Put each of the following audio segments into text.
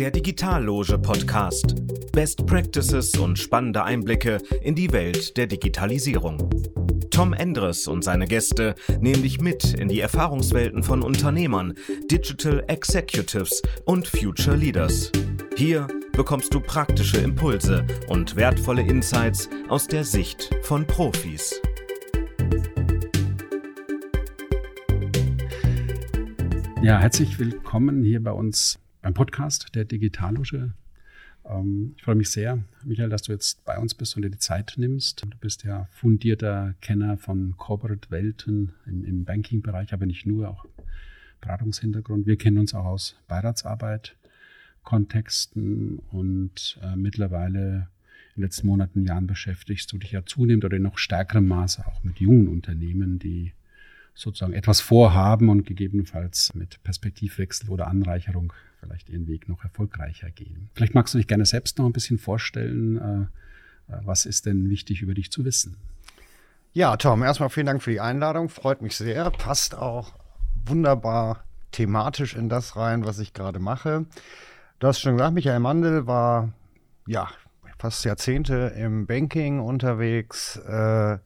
Der DigitalLoge Podcast. Best Practices und spannende Einblicke in die Welt der Digitalisierung. Tom Endres und seine Gäste nehmen dich mit in die Erfahrungswelten von Unternehmern, Digital Executives und Future Leaders. Hier bekommst du praktische Impulse und wertvolle Insights aus der Sicht von Profis. Ja, herzlich willkommen hier bei uns beim Podcast der DigitalLoge. Ich freue mich sehr, Michael, dass du jetzt bei uns bist und dir die Zeit nimmst. Du bist ja fundierter Kenner von Corporate-Welten im Banking-Bereich, aber nicht nur, auch Beratungshintergrund. Wir kennen uns auch aus Beiratsarbeit, Kontexten und mittlerweile in den letzten Monaten, Jahren beschäftigst du dich ja zunehmend oder in noch stärkerem Maße auch mit jungen Unternehmen, die sozusagen etwas vorhaben und gegebenenfalls mit Perspektivwechsel oder Anreicherung vielleicht ihren Weg noch erfolgreicher gehen. Vielleicht magst du dich gerne selbst noch ein bisschen vorstellen, was ist denn wichtig über dich zu wissen? Ja, Tom, erstmal vielen Dank für die Einladung, freut mich sehr, passt auch wunderbar thematisch in das rein, was ich gerade mache. Du hast schon gesagt, Michael Mandel war ja fast Jahrzehnte im Banking unterwegs, war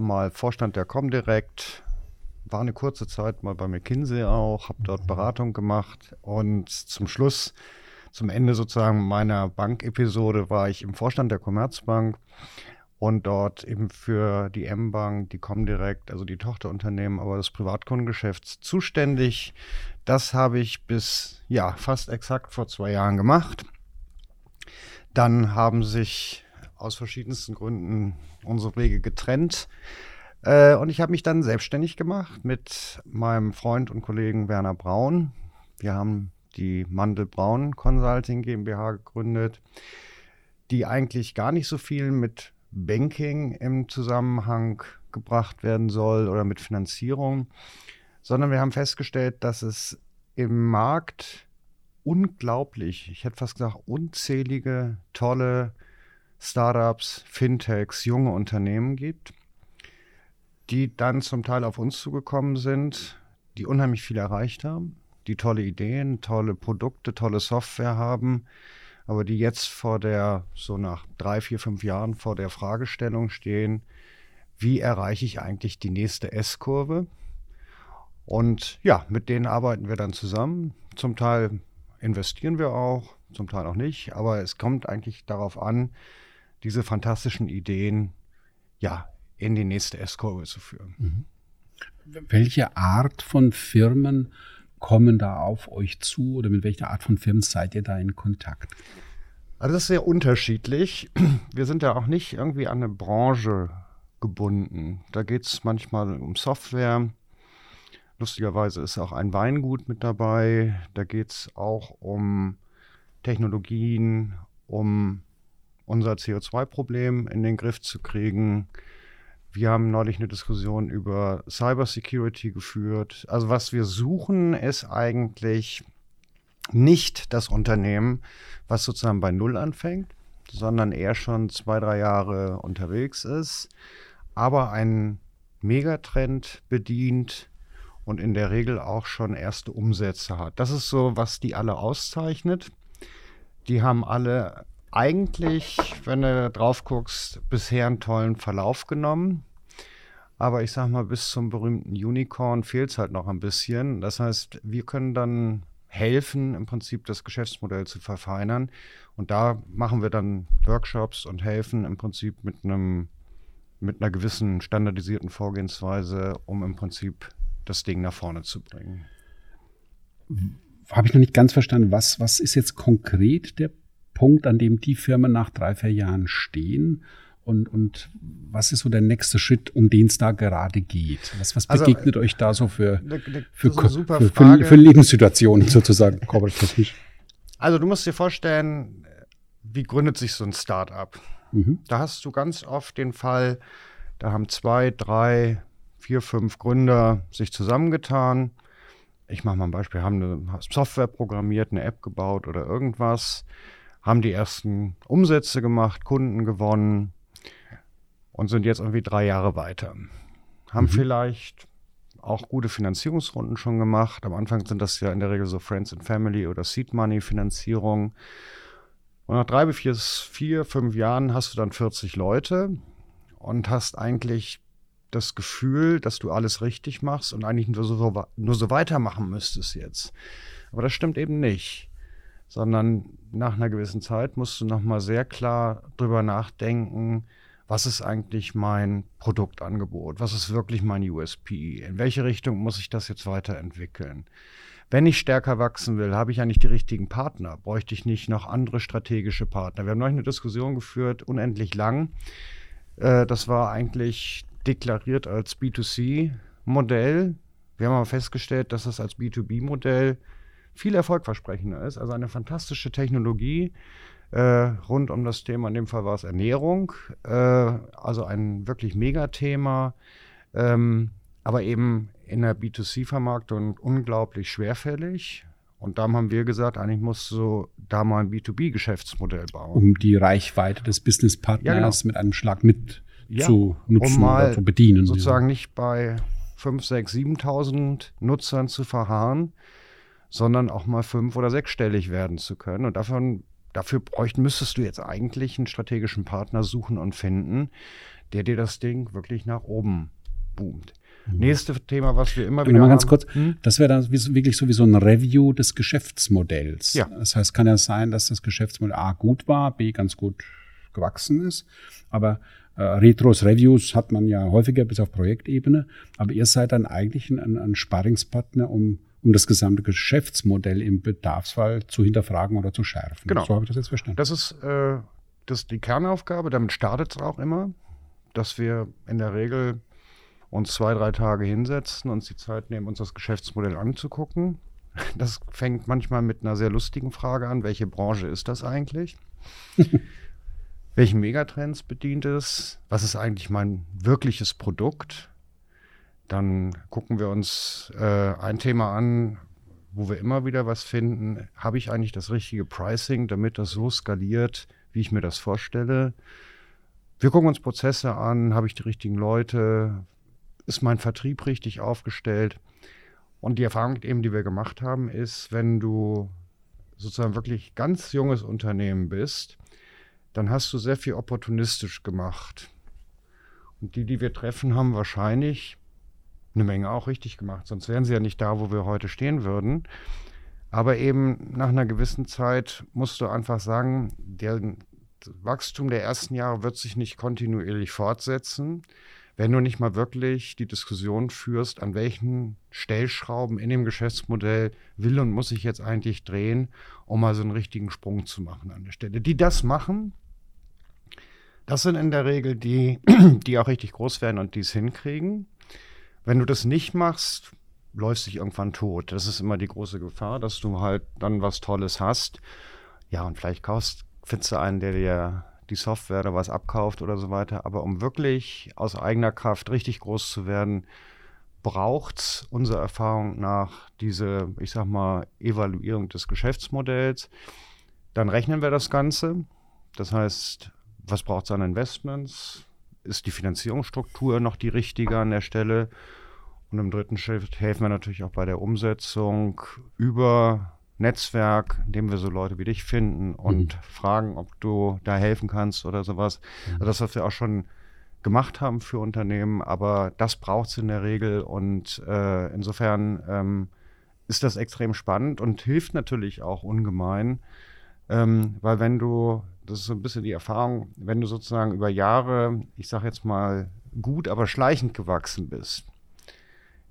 mal Vorstand der Comdirect, war eine kurze Zeit mal bei McKinsey auch, habe dort Beratung gemacht und zum Ende sozusagen meiner Bank-Episode war ich im Vorstand der Commerzbank und dort eben für die M-Bank, die Comdirect, also die Tochterunternehmen, aber das Privatkundengeschäft zuständig. Das habe ich bis fast exakt vor 2 Jahren gemacht. Dann haben sich aus verschiedensten Gründen unsere Wege getrennt. Und ich habe mich dann selbstständig gemacht mit meinem Freund und Kollegen Werner Braun. Wir haben die Mandel-Braun Consulting GmbH gegründet, die eigentlich gar nicht so viel mit Banking im Zusammenhang gebracht werden soll oder mit Finanzierung, sondern wir haben festgestellt, dass es im Markt unglaublich, ich hätte fast gesagt unzählige, tolle Startups, Fintechs, junge Unternehmen gibt, die dann zum Teil auf uns zugekommen sind, die unheimlich viel erreicht haben, die tolle Ideen, tolle Produkte, tolle Software haben, aber die jetzt nach 3, 4, 5 Jahren vor der Fragestellung stehen, wie erreiche ich eigentlich die nächste S-Kurve? Und ja, mit denen arbeiten wir dann zusammen. Zum Teil investieren wir auch, zum Teil auch nicht, aber es kommt eigentlich darauf an, diese fantastischen Ideen in die nächste S-Kurve zu führen. Mhm. Welche Art von Firmen kommen da auf euch zu oder mit welcher Art von Firmen seid ihr da in Kontakt? Also das ist sehr unterschiedlich. Wir sind ja auch nicht irgendwie an eine Branche gebunden. Da geht es manchmal um Software. Lustigerweise ist auch ein Weingut mit dabei. Da geht es auch um Technologien, um unser CO2-Problem in den Griff zu kriegen. Wir haben neulich eine Diskussion über Cybersecurity geführt. Also was wir suchen, ist eigentlich nicht das Unternehmen, was sozusagen bei Null anfängt, sondern eher schon 2, 3 Jahre unterwegs ist, aber einen Megatrend bedient und in der Regel auch schon erste Umsätze hat. Das ist so, was die alle auszeichnet. Die haben alle eigentlich, wenn du drauf guckst, bisher einen tollen Verlauf genommen. Aber ich sag mal, bis zum berühmten Unicorn fehlt es halt noch ein bisschen. Das heißt, wir können dann helfen, im Prinzip das Geschäftsmodell zu verfeinern. Und da machen wir dann Workshops und helfen im Prinzip mit einer gewissen standardisierten Vorgehensweise, um im Prinzip das Ding nach vorne zu bringen. Habe ich noch nicht ganz verstanden, was ist jetzt konkret der Punkt, an dem die Firmen nach 3, 4 Jahren stehen und was ist so der nächste Schritt, um den es da gerade geht? Was begegnet euch da so für Lebenssituationen sozusagen? Also du musst dir vorstellen, wie gründet sich so ein Start-up? Mhm. Da hast du ganz oft den Fall, da haben 2, 3, 4, 5 Gründer sich zusammengetan. Ich mache mal ein Beispiel, haben eine Software programmiert, eine App gebaut oder irgendwas, haben die ersten Umsätze gemacht, Kunden gewonnen und sind jetzt irgendwie 3 Jahre weiter. Haben vielleicht auch gute Finanzierungsrunden schon gemacht. Am Anfang sind das ja in der Regel so Friends and Family oder Seed Money Finanzierung. Und nach 3 bis 4, 5 Jahren hast du dann 40 Leute und hast eigentlich das Gefühl, dass du alles richtig machst und eigentlich nur so weitermachen müsstest jetzt. Aber das stimmt eben nicht, sondern nach einer gewissen Zeit musst du nochmal sehr klar drüber nachdenken, was ist eigentlich mein Produktangebot? Was ist wirklich mein USP? In welche Richtung muss ich das jetzt weiterentwickeln? Wenn ich stärker wachsen will, habe ich eigentlich die richtigen Partner? Bräuchte ich nicht noch andere strategische Partner? Wir haben neulich eine Diskussion geführt, unendlich lang. Das war eigentlich deklariert als B2C-Modell. Wir haben aber festgestellt, dass das als B2B-Modell viel erfolgversprechender ist. Also eine fantastische Technologie rund um das Thema, in dem Fall war es Ernährung, also ein wirklich Megathema, aber eben in der B2C-Vermarktung unglaublich schwerfällig. Und da haben wir gesagt, eigentlich musst du da mal ein B2B-Geschäftsmodell bauen. Um die Reichweite des Businesspartners mit einem Schlag mit zu nutzen, um mal oder zu bedienen. Sozusagen nicht bei 5, 6, 7.000 Nutzern zu verharren, sondern auch mal 5- oder 6-stellig werden zu können. Und müsstest du jetzt eigentlich einen strategischen Partner suchen und finden, der dir das Ding wirklich nach oben boomt. Mhm. Nächstes Thema, was wir immer wieder mal ganz kurz, das wäre dann wirklich so wie so ein Review des Geschäftsmodells. Ja. Das heißt, kann ja sein, dass das Geschäftsmodell A gut war, B ganz gut gewachsen ist, aber Retros, Reviews hat man ja häufiger bis auf Projektebene, aber ihr seid dann eigentlich ein Sparringspartner, um das gesamte Geschäftsmodell im Bedarfsfall zu hinterfragen oder zu schärfen. Genau. So habe ich das jetzt verstanden. Das ist die Kernaufgabe, damit startet es auch immer, dass wir in der Regel uns 2, 3 Tage hinsetzen, uns die Zeit nehmen, uns das Geschäftsmodell anzugucken. Das fängt manchmal mit einer sehr lustigen Frage an, welche Branche ist das eigentlich? Welchen Megatrends bedient es? Was ist eigentlich mein wirkliches Produkt? Dann gucken wir uns ein Thema an, wo wir immer wieder was finden. Habe ich eigentlich das richtige Pricing, damit das so skaliert, wie ich mir das vorstelle? Wir gucken uns Prozesse an. Habe ich die richtigen Leute? Ist mein Vertrieb richtig aufgestellt? Und die Erfahrung eben, die wir gemacht haben, ist, wenn du sozusagen wirklich ganz junges Unternehmen bist, dann hast du sehr viel opportunistisch gemacht. Und die wir treffen, haben wahrscheinlich eine Menge auch richtig gemacht, sonst wären sie ja nicht da, wo wir heute stehen würden. Aber eben nach einer gewissen Zeit musst du einfach sagen, das Wachstum der ersten Jahre wird sich nicht kontinuierlich fortsetzen, wenn du nicht mal wirklich die Diskussion führst, an welchen Stellschrauben in dem Geschäftsmodell will und muss ich jetzt eigentlich drehen, um mal so einen richtigen Sprung zu machen an der Stelle. Die das machen, das sind in der Regel die auch richtig groß werden und die es hinkriegen. Wenn du das nicht machst, läufst dich irgendwann tot. Das ist immer die große Gefahr, dass du halt dann was Tolles hast. Ja, und vielleicht findest du einen, der dir die Software oder was abkauft oder so weiter. Aber um wirklich aus eigener Kraft richtig groß zu werden, braucht's unserer Erfahrung nach diese, ich sag mal, Evaluierung des Geschäftsmodells. Dann rechnen wir das Ganze. Das heißt, was braucht es an Investments? Ist die Finanzierungsstruktur noch die richtige an der Stelle? Und im dritten Schritt helfen wir natürlich auch bei der Umsetzung über Netzwerk, indem wir so Leute wie dich finden und fragen, ob du da helfen kannst oder sowas. Also das, was wir auch schon gemacht haben für Unternehmen, aber das braucht es in der Regel. Und insofern ist das extrem spannend und hilft natürlich auch ungemein, weil wenn du, das ist so ein bisschen die Erfahrung, wenn du sozusagen über Jahre, ich sage jetzt mal gut, aber schleichend gewachsen bist,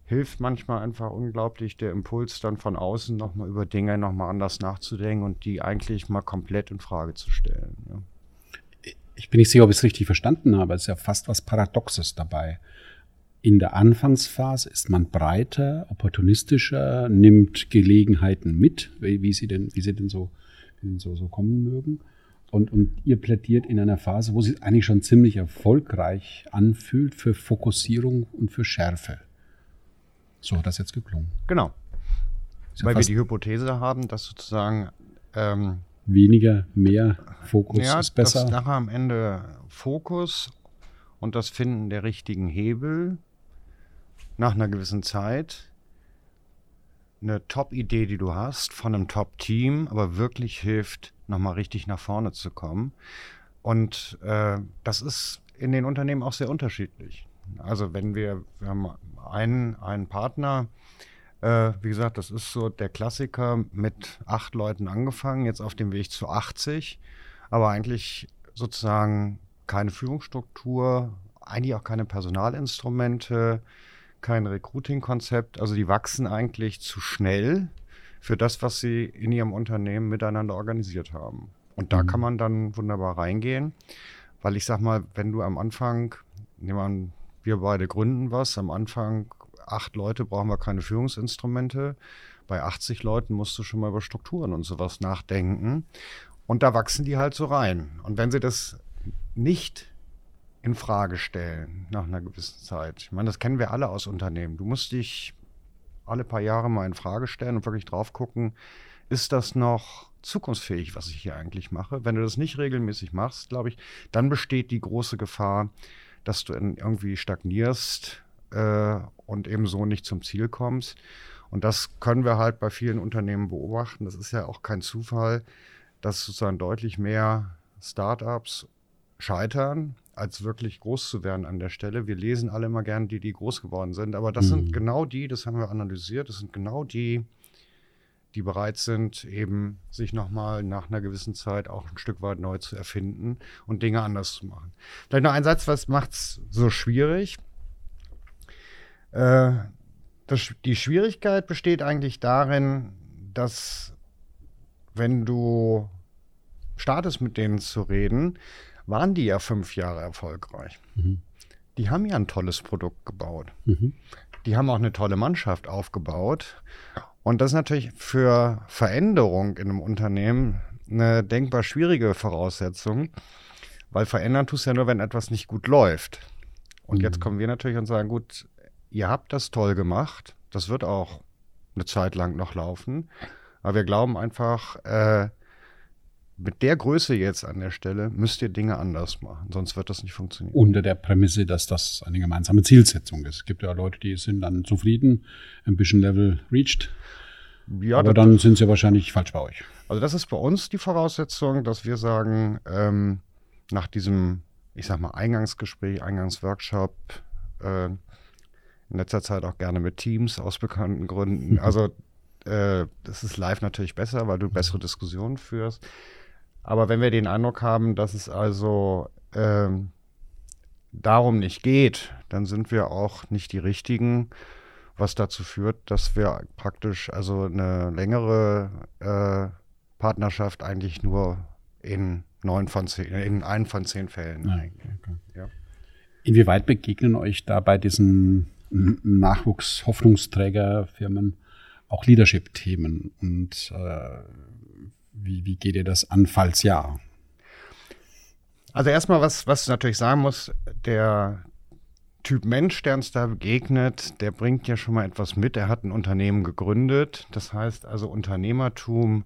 hilft manchmal einfach unglaublich der Impuls dann von außen nochmal über Dinge nochmal anders nachzudenken und die eigentlich mal komplett in Frage zu stellen. Ja. Ich bin nicht sicher, ob ich es richtig verstanden habe, es ist ja fast was Paradoxes dabei. In der Anfangsphase ist man breiter, opportunistischer, nimmt Gelegenheiten mit, wie sie denn so kommen mögen. Und ihr plädiert in einer Phase, wo sie eigentlich schon ziemlich erfolgreich anfühlt, für Fokussierung und für Schärfe. So hat das jetzt geklungen. Genau. Ja, weil wir die Hypothese haben, dass sozusagen weniger, mehr Fokus ist besser. Das nachher am Ende Fokus und das Finden der richtigen Hebel nach einer gewissen Zeit eine Top-Idee, die du hast, von einem Top-Team, aber wirklich hilft, nochmal richtig nach vorne zu kommen. Und das ist in den Unternehmen auch sehr unterschiedlich. Also wenn wir haben einen Partner, wie gesagt, das ist so der Klassiker, mit 8 Leuten angefangen, jetzt auf dem Weg zu 80, aber eigentlich sozusagen keine Führungsstruktur, eigentlich auch keine Personalinstrumente, kein Recruiting-Konzept. Also die wachsen eigentlich zu schnell für das, was sie in ihrem Unternehmen miteinander organisiert haben. Und da kann man dann wunderbar reingehen, weil ich sag mal, wenn du am Anfang, nehmen wir an, wir beide gründen was, am Anfang 8 Leute brauchen wir keine Führungsinstrumente, bei 80 Leuten musst du schon mal über Strukturen und sowas nachdenken. Und da wachsen die halt so rein. Und wenn sie das nicht in Frage stellen nach einer gewissen Zeit. Ich meine, das kennen wir alle aus Unternehmen. Du musst dich alle paar Jahre mal in Frage stellen und wirklich drauf gucken, ist das noch zukunftsfähig, was ich hier eigentlich mache? Wenn du das nicht regelmäßig machst, glaube ich, dann besteht die große Gefahr, dass du irgendwie stagnierst und eben so nicht zum Ziel kommst. Und das können wir halt bei vielen Unternehmen beobachten. Das ist ja auch kein Zufall, dass sozusagen deutlich mehr Startups scheitern, als wirklich groß zu werden an der Stelle. Wir lesen alle immer gern die groß geworden sind, aber das sind genau die, das haben wir analysiert, das sind genau die, die bereit sind, eben sich nochmal nach einer gewissen Zeit auch ein Stück weit neu zu erfinden und Dinge anders zu machen. Vielleicht noch ein Satz, was macht's so schwierig? Die Schwierigkeit besteht eigentlich darin, dass wenn du startest, mit denen zu reden, waren die ja 5 Jahre erfolgreich. Mhm. Die haben ja ein tolles Produkt gebaut. Mhm. Die haben auch eine tolle Mannschaft aufgebaut. Und das ist natürlich für Veränderung in einem Unternehmen eine denkbar schwierige Voraussetzung, weil verändern tust du ja nur, wenn etwas nicht gut läuft. Und jetzt kommen wir natürlich und sagen, gut, ihr habt das toll gemacht, das wird auch eine Zeit lang noch laufen, aber wir glauben einfach, mit der Größe jetzt an der Stelle müsst ihr Dinge anders machen, sonst wird das nicht funktionieren. Unter der Prämisse, dass das eine gemeinsame Zielsetzung ist. Es gibt ja Leute, die sind dann zufrieden, Ambition Level reached, ja, aber dann sind sie wahrscheinlich falsch bei euch. Also das ist bei uns die Voraussetzung, dass wir sagen, nach diesem, ich sag mal, Eingangsgespräch, Eingangsworkshop, in letzter Zeit auch gerne mit Teams aus bekannten Gründen, also das ist live natürlich besser, weil du bessere Diskussionen führst. Aber wenn wir den Eindruck haben, dass es also darum nicht geht, dann sind wir auch nicht die Richtigen, was dazu führt, dass wir praktisch also eine längere Partnerschaft eigentlich nur in 1 von 10 Fällen eingehen. Okay. Ja. Inwieweit begegnen euch da bei diesen Nachwuchs-Hoffnungsträgerfirmen auch Leadership-Themen und wie geht ihr das an, falls ja? Also erstmal, was du natürlich sagen musst, der Typ Mensch, der uns da begegnet, der bringt ja schon mal etwas mit. Er hat ein Unternehmen gegründet. Das heißt also Unternehmertum,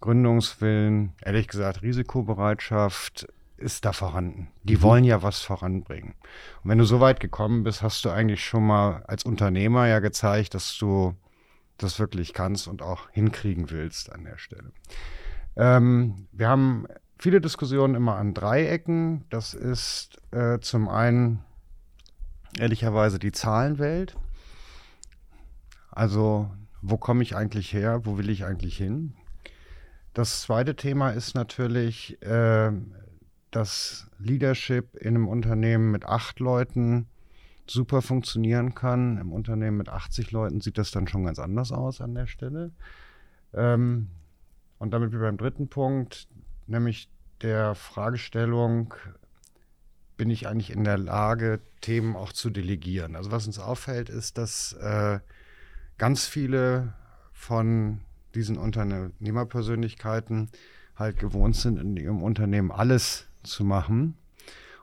Gründungswillen, ehrlich gesagt Risikobereitschaft ist da vorhanden. Die wollen ja was voranbringen. Und wenn du so weit gekommen bist, hast du eigentlich schon mal als Unternehmer ja gezeigt, dass du das wirklich kannst und auch hinkriegen willst an der Stelle. Wir haben viele Diskussionen immer an 3 Ecken. Das ist zum einen ehrlicherweise die Zahlenwelt. Also wo komme ich eigentlich her, wo will ich eigentlich hin? Das zweite Thema ist natürlich, dass Leadership in einem Unternehmen mit 8 Leuten super funktionieren kann. Im Unternehmen mit 80 Leuten sieht das dann schon ganz anders aus an der Stelle. Und damit wir beim dritten Punkt, nämlich der Fragestellung, bin ich eigentlich in der Lage, Themen auch zu delegieren. Also was uns auffällt, ist, dass ganz viele von diesen Unternehmerpersönlichkeiten halt gewohnt sind, in ihrem Unternehmen alles zu machen.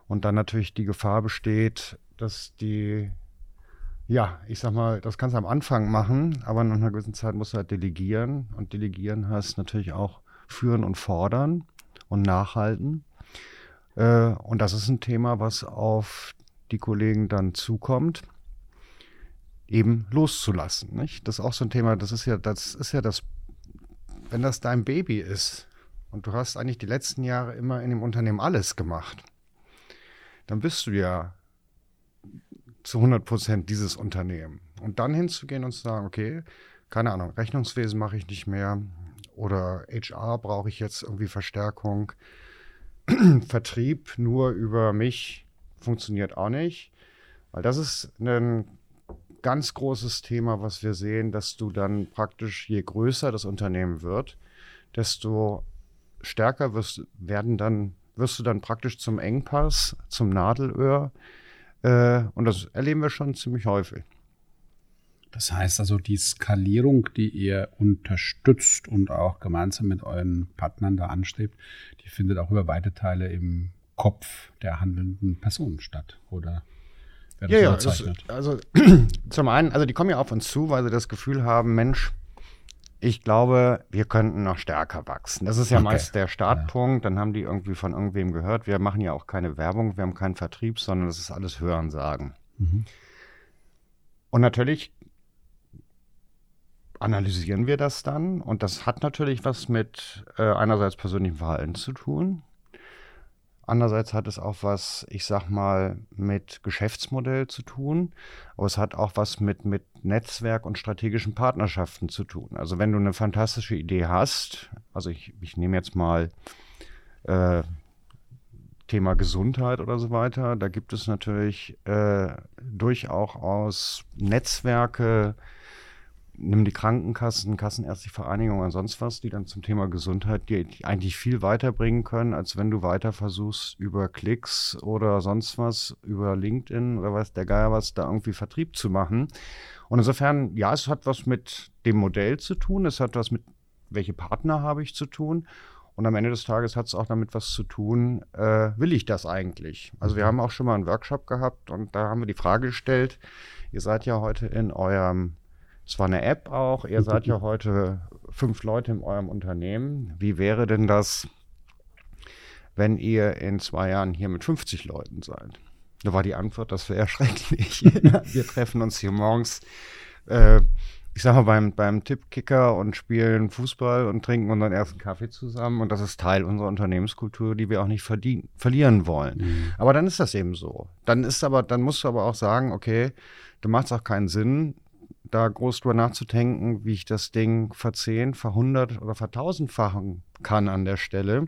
Und dann natürlich die Gefahr besteht, dass die, ja, ich sag mal, das kannst du am Anfang machen, aber nach einer gewissen Zeit musst du halt delegieren. Und delegieren heißt natürlich auch führen und fordern und nachhalten. Und das ist ein Thema, was auf die Kollegen dann zukommt. eben loszulassen, nicht? Das ist auch so ein Thema, das ist ja das, wenn das dein Baby ist und du hast eigentlich die letzten Jahre immer in dem Unternehmen alles gemacht, dann bist du ja zu 100% dieses Unternehmen. Und dann hinzugehen und zu sagen, okay, keine Ahnung, Rechnungswesen mache ich nicht mehr oder HR brauche ich jetzt irgendwie Verstärkung, Vertrieb nur über mich funktioniert auch nicht, weil das ist ein ganz großes Thema, was wir sehen, dass du dann praktisch, je größer das Unternehmen wird, desto stärker wirst du dann praktisch zum Engpass, zum Nadelöhr. Und das erleben wir schon ziemlich häufig. Das heißt also, die Skalierung, die ihr unterstützt und auch gemeinsam mit euren Partnern da anstrebt, die findet auch über weite Teile im Kopf der handelnden Personen statt, oder? Ja, also zum einen, also die kommen ja auf uns zu, weil sie das Gefühl haben, Mensch, ich glaube, wir könnten noch stärker wachsen. Das ist ja meist der Startpunkt. Ja. Dann haben die irgendwie von irgendwem gehört. Wir machen ja auch keine Werbung, wir haben keinen Vertrieb, sondern das ist alles Hörensagen. Mhm. Und natürlich analysieren wir das dann. Und das hat natürlich was mit einerseits persönlichem Verhalten zu tun. Andererseits hat es auch was, ich sag mal, mit Geschäftsmodell zu tun, aber es hat auch was mit Netzwerk und strategischen Partnerschaften zu tun. Also wenn du eine fantastische Idee hast, also ich nehme jetzt mal Thema Gesundheit oder so weiter, da gibt es natürlich durchaus Netzwerke, nimm die Krankenkassen, Kassenärztliche Vereinigung und sonst was, die dann zum Thema Gesundheit dir eigentlich viel weiterbringen können, als wenn du weiter versuchst, über Klicks oder sonst was, über LinkedIn oder weiß der Geier was, da irgendwie Vertrieb zu machen. Und insofern, ja, es hat was mit dem Modell zu tun, es hat was mit, welche Partner habe ich zu tun. Und am Ende des Tages hat es auch damit was zu tun, will ich das eigentlich? Also wir haben auch schon mal einen Workshop gehabt und da haben wir die Frage gestellt, ihr seid ja heute in eurem, es war eine App auch, ihr seid ja heute 5 Leute in eurem Unternehmen. Wie wäre denn das, wenn ihr in 2 Jahren hier mit 50 Leuten seid? Da war die Antwort, das wäre schrecklich. Wir treffen uns hier morgens, ich sag mal, beim Tippkicker und spielen Fußball und trinken unseren ersten Kaffee zusammen. Und das ist Teil unserer Unternehmenskultur, die wir auch nicht verlieren wollen. Mhm. Aber dann ist das eben so. Dann musst du aber auch sagen, okay, dann macht es auch keinen Sinn, da groß drüber nachzudenken, wie ich das Ding ver10, ver100 oder ver1000-fachen kann an der Stelle,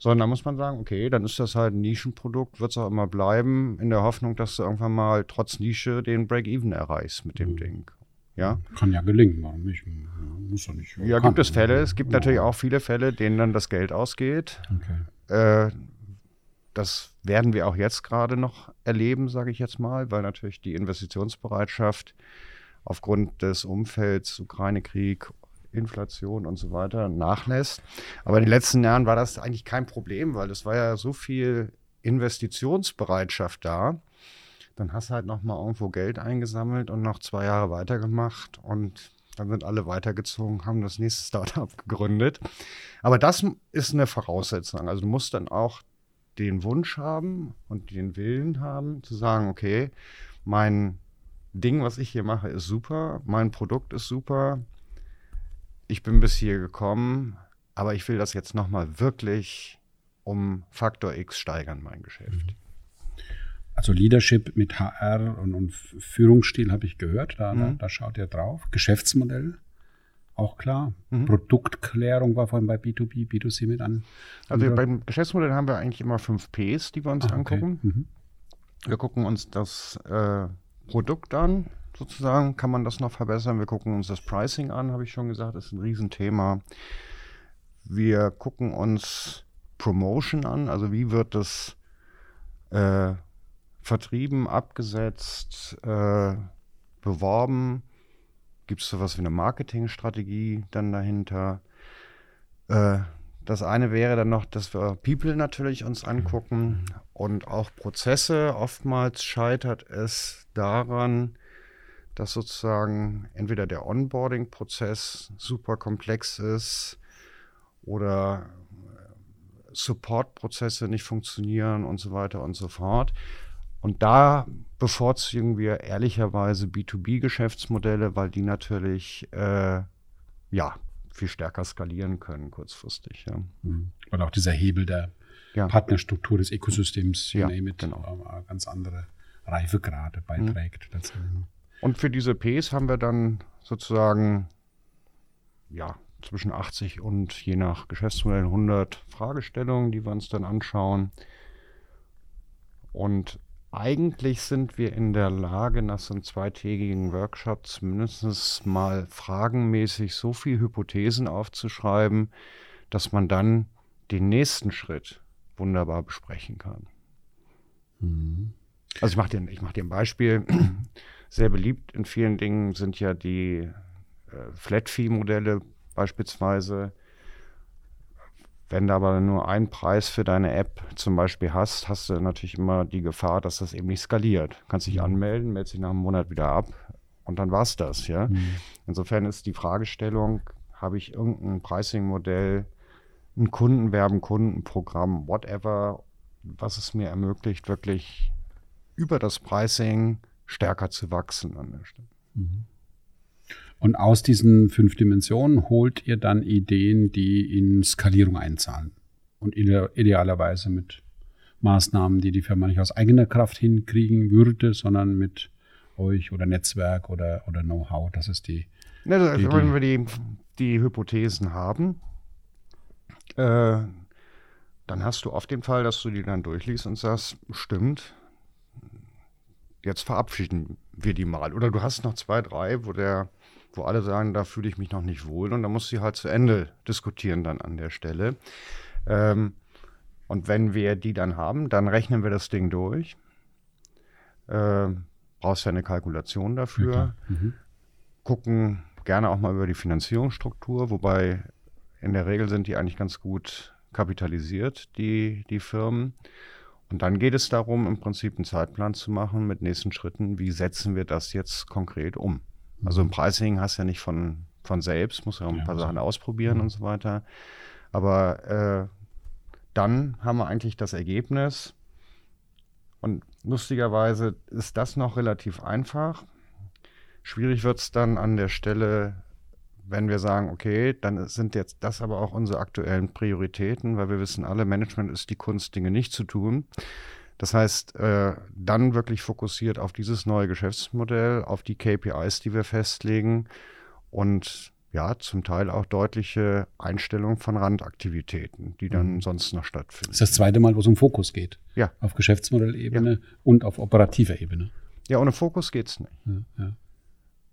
sondern da muss man sagen, okay, dann ist das halt ein Nischenprodukt, wird es auch immer bleiben, in der Hoffnung, dass du irgendwann mal trotz Nische den Break-Even erreichst mit dem Ding. Ja? Kann ja gelingen, warum nicht? Muss doch nicht. Ja, gibt es Fälle, es gibt natürlich auch viele Fälle, denen dann das Geld ausgeht. Okay. Das werden wir auch jetzt gerade noch erleben, sage ich jetzt mal, weil natürlich die Investitionsbereitschaft aufgrund des Umfelds, Ukraine-Krieg, Inflation und so weiter, nachlässt. Aber in den letzten Jahren war das eigentlich kein Problem, weil es war ja so viel Investitionsbereitschaft da. Dann hast du halt nochmal irgendwo Geld eingesammelt und noch 2 Jahre weitergemacht und dann sind alle weitergezogen, haben das nächste Startup gegründet. Aber das ist eine Voraussetzung. Also du musst dann auch den Wunsch haben und den Willen haben, zu sagen, okay, mein Ding, was ich hier mache, ist super, mein Produkt ist super, ich bin bis hier gekommen, aber ich will das jetzt nochmal wirklich um Faktor X steigern, mein Geschäft. Also Leadership mit HR und Führungsstil habe ich gehört, da schaut ihr drauf. Geschäftsmodell, auch klar. Mhm. Produktklärung war vorhin bei B2B, B2C mit an. Also beim Geschäftsmodell haben wir eigentlich immer 5 Ps, die wir uns angucken. Okay. Mhm. Wir gucken uns das Produkt an, sozusagen, kann man das noch verbessern? Wir gucken uns das Pricing an, habe ich schon gesagt, ist ein Riesenthema. Wir gucken uns Promotion an, also wie wird das vertrieben, abgesetzt, beworben? Gibt es sowas wie eine Marketingstrategie dann dahinter? Das eine wäre dann noch, dass wir People natürlich uns angucken und auch Prozesse. Oftmals scheitert es daran, dass sozusagen entweder der Onboarding-Prozess super komplex ist oder Support-Prozesse nicht funktionieren und so weiter und so fort. Und da bevorzugen wir ehrlicherweise B2B-Geschäftsmodelle, weil die natürlich viel stärker skalieren können kurzfristig. Ja. Und auch dieser Hebel der Partnerstruktur des Ökosystems, ganz andere Reifegrade beiträgt. Und für diese Ps haben wir dann sozusagen zwischen 80 und je nach Geschäftsmodell 100 Fragestellungen, die wir uns dann anschauen. Und eigentlich sind wir in der Lage, nach so einem zweitägigen Workshop zumindest mal fragenmäßig so viele Hypothesen aufzuschreiben, dass man dann den nächsten Schritt wunderbar besprechen kann. Mhm. Also ich mach dir ein Beispiel. Sehr beliebt in vielen Dingen sind ja die Flat-Fee-Modelle beispielsweise. Wenn du aber nur einen Preis für deine App zum Beispiel hast, hast du natürlich immer die Gefahr, dass das eben nicht skaliert. Du kannst dich anmelden, meldest dich nach einem Monat wieder ab und dann war's das. Ja? Mhm. Insofern ist die Fragestellung, habe ich irgendein Pricing-Modell, ein Kundenwerben, Kundenprogramm, whatever, was es mir ermöglicht, wirklich über das Pricing stärker zu wachsen an der Stelle. Mhm. Und aus diesen 5 Dimensionen holt ihr dann Ideen, die in Skalierung einzahlen und idealerweise mit Maßnahmen, die die Firma nicht aus eigener Kraft hinkriegen würde, sondern mit euch oder Netzwerk oder Know-how. Das ist die... wenn wir die Hypothesen haben, dann hast du oft den Fall, dass du die dann durchliest und sagst, stimmt, jetzt verabschieden wir die mal. Oder du hast noch 2, 3, wo alle sagen, da fühle ich mich noch nicht wohl, und dann musst du sie halt zu Ende diskutieren dann an der Stelle. Und wenn wir die dann haben, dann rechnen wir das Ding durch. Brauchst du eine Kalkulation dafür. Mhm. Gucken gerne auch mal über die Finanzierungsstruktur, wobei in der Regel sind die eigentlich ganz gut kapitalisiert, die Firmen. Und dann geht es darum, im Prinzip einen Zeitplan zu machen mit nächsten Schritten, wie setzen wir das jetzt konkret um. Also im Pricing hast du ja nicht von selbst, musst du ja ein paar Sachen ausprobieren und so weiter. Aber dann haben wir eigentlich das Ergebnis. Und lustigerweise ist das noch relativ einfach. Schwierig wird es dann an der Stelle, wenn wir sagen, okay, dann sind jetzt das aber auch unsere aktuellen Prioritäten, weil wir wissen alle, Management ist die Kunst, Dinge nicht zu tun. Das heißt, dann wirklich fokussiert auf dieses neue Geschäftsmodell, auf die KPIs, die wir festlegen und zum Teil auch deutliche Einstellung von Randaktivitäten, die dann sonst noch stattfinden. Das ist das zweite Mal, wo es um Fokus geht. Ja. Auf Geschäftsmodellebene und auf operativer Ebene. Ja, ohne Fokus geht's nicht. Ja.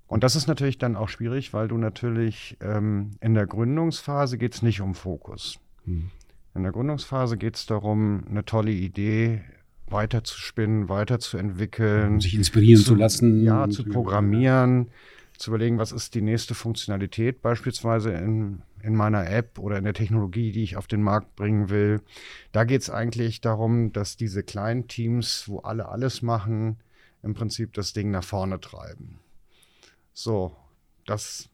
Und das ist natürlich dann auch schwierig, weil du natürlich in der Gründungsphase geht es nicht um Fokus. Mhm. In der Gründungsphase geht es darum, eine tolle Idee weiterzuspinnen, weiterzuentwickeln. Um sich inspirieren zu lassen. Ja, zu programmieren, zu überlegen, was ist die nächste Funktionalität beispielsweise in meiner App oder in der Technologie, die ich auf den Markt bringen will. Da geht es eigentlich darum, dass diese kleinen Teams, wo alle alles machen, im Prinzip das Ding nach vorne treiben. So, das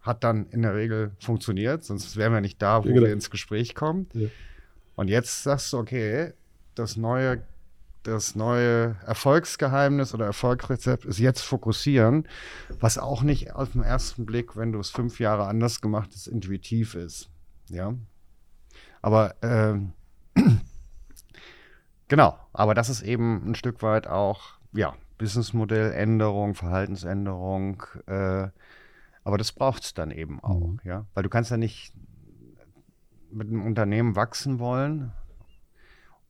hat dann in der Regel funktioniert, sonst wären wir nicht da, wo wir ins Gespräch kommen. Ja. Und jetzt sagst du, okay, das neue Erfolgsgeheimnis oder Erfolgsrezept ist jetzt fokussieren, was auch nicht auf den ersten Blick, wenn du es 5 Jahre anders gemacht hast, intuitiv ist. Ja, aber aber das ist eben ein Stück weit auch, Businessmodelländerung, Verhaltensänderung, aber das braucht es dann eben auch, weil du kannst ja nicht mit einem Unternehmen wachsen wollen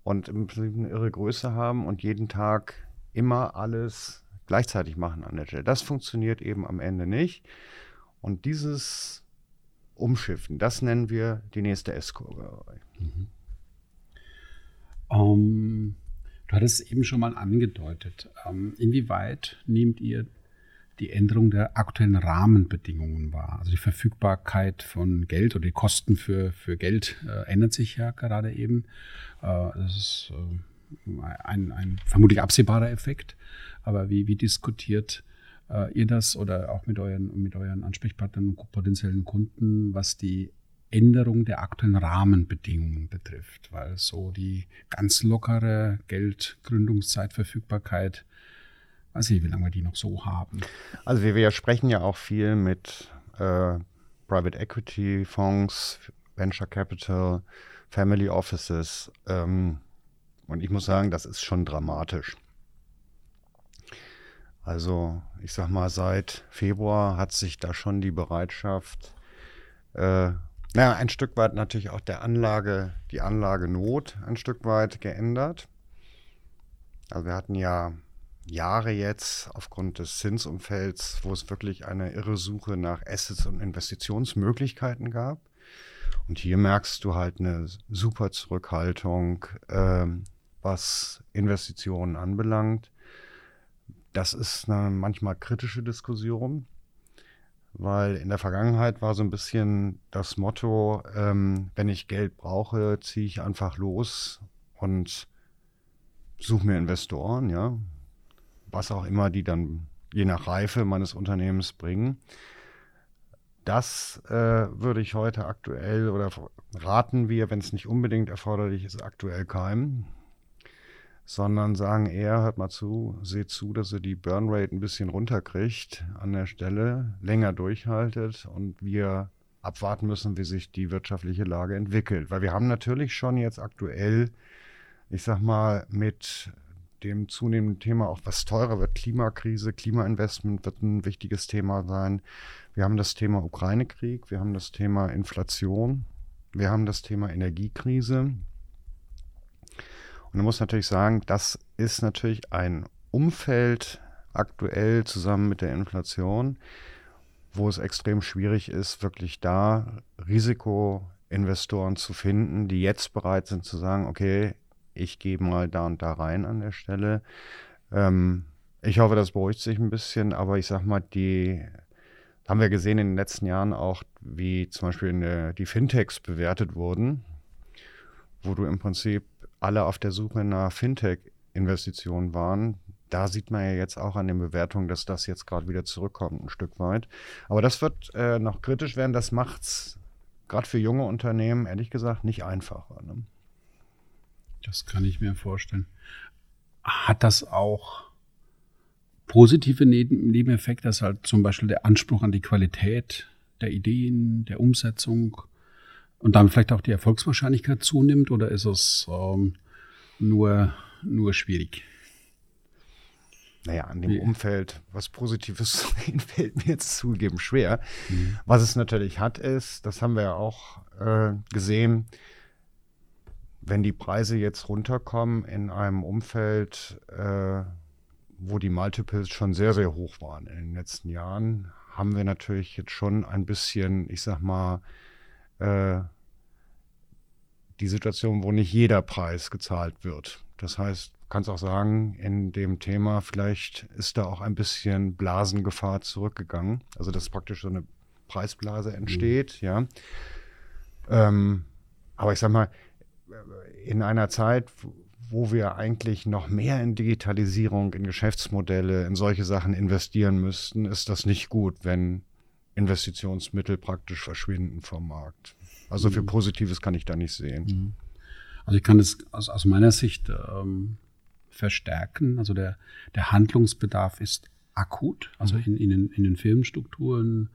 und im Prinzip eine irre Größe haben und jeden Tag immer alles gleichzeitig machen an der Stelle. Das funktioniert eben am Ende nicht, und dieses Umschiffen, das nennen wir die nächste S-Kurve. Mhm. Du hattest es eben schon mal angedeutet. Inwieweit nehmt ihr die Änderung der aktuellen Rahmenbedingungen wahr? Also die Verfügbarkeit von Geld oder die Kosten für Geld ändert sich ja gerade eben. Das ist ein vermutlich absehbarer Effekt. Aber wie diskutiert ihr das oder auch mit euren Ansprechpartnern und potenziellen Kunden, was die Änderung der aktuellen Rahmenbedingungen betrifft, weil so die ganz lockere Geldgründungszeitverfügbarkeit, weiß ich, wie lange wir die noch so haben. Also wir sprechen ja auch viel mit Private Equity Fonds, Venture Capital, Family Offices und ich muss sagen, das ist schon dramatisch. Also ich sag mal, seit Februar hat sich da schon die Bereitschaft, ein Stück weit natürlich auch die Anlagenot ein Stück weit geändert. Also wir hatten ja Jahre jetzt aufgrund des Zinsumfelds, wo es wirklich eine irre Suche nach Assets und Investitionsmöglichkeiten gab. Und hier merkst du halt eine super Zurückhaltung, was Investitionen anbelangt. Das ist eine manchmal kritische Diskussion, weil in der Vergangenheit war so ein bisschen das Motto, wenn ich Geld brauche, ziehe ich einfach los und suche mir Investoren, ja, was auch immer die dann je nach Reife meines Unternehmens bringen. Das würde ich heute aktuell oder raten wir, wenn es nicht unbedingt erforderlich ist, aktuell keinem, sondern sagen eher, hört mal zu, seht zu, dass ihr die Burnrate ein bisschen runterkriegt an der Stelle, länger durchhaltet und wir abwarten müssen, wie sich die wirtschaftliche Lage entwickelt. Weil wir haben natürlich schon jetzt aktuell, ich sag mal, mit dem zunehmenden Thema, auch was teurer wird, Klimakrise, Klimainvestment wird ein wichtiges Thema sein. Wir haben das Thema Ukraine-Krieg, wir haben das Thema Inflation, wir haben das Thema Energiekrise. Und man muss natürlich sagen, das ist natürlich ein Umfeld aktuell zusammen mit der Inflation, wo es extrem schwierig ist, wirklich da Risikoinvestoren zu finden, die jetzt bereit sind zu sagen, okay, ich gehe mal da und da rein an der Stelle. Ich hoffe, das beruhigt sich ein bisschen, aber ich sag mal, haben wir gesehen in den letzten Jahren auch, wie zum Beispiel die Fintechs bewertet wurden, wo du im Prinzip alle auf der Suche nach Fintech-Investitionen waren. Da sieht man ja jetzt auch an den Bewertungen, dass das jetzt gerade wieder zurückkommt, ein Stück weit. Aber das wird noch kritisch werden. Das macht's gerade für junge Unternehmen, ehrlich gesagt, nicht einfacher, ne? Das kann ich mir vorstellen. Hat das auch positive Nebeneffekte, dass halt zum Beispiel der Anspruch an die Qualität der Ideen, der Umsetzung und dann vielleicht auch die Erfolgswahrscheinlichkeit zunimmt, oder ist es nur schwierig? Naja, an dem Umfeld was Positives fällt mir jetzt zugeben schwer. Mhm. Was es natürlich hat ist, das haben wir ja auch gesehen, wenn die Preise jetzt runterkommen in einem Umfeld, wo die Multiples schon sehr, sehr hoch waren in den letzten Jahren, haben wir natürlich jetzt schon ein bisschen, ich sag mal, die Situation, wo nicht jeder Preis gezahlt wird. Das heißt, du kannst auch sagen, in dem Thema vielleicht ist da auch ein bisschen Blasengefahr zurückgegangen. Also, dass praktisch so eine Preisblase entsteht, ja. Aber ich sag mal, in einer Zeit, wo wir eigentlich noch mehr in Digitalisierung, in Geschäftsmodelle, in solche Sachen investieren müssten, ist das nicht gut, wenn Investitionsmittel praktisch verschwinden vom Markt. Also für Positives kann ich da nicht sehen. Also ich kann das aus meiner Sicht verstärken. Also der Handlungsbedarf ist akut, also in den Firmenstrukturen,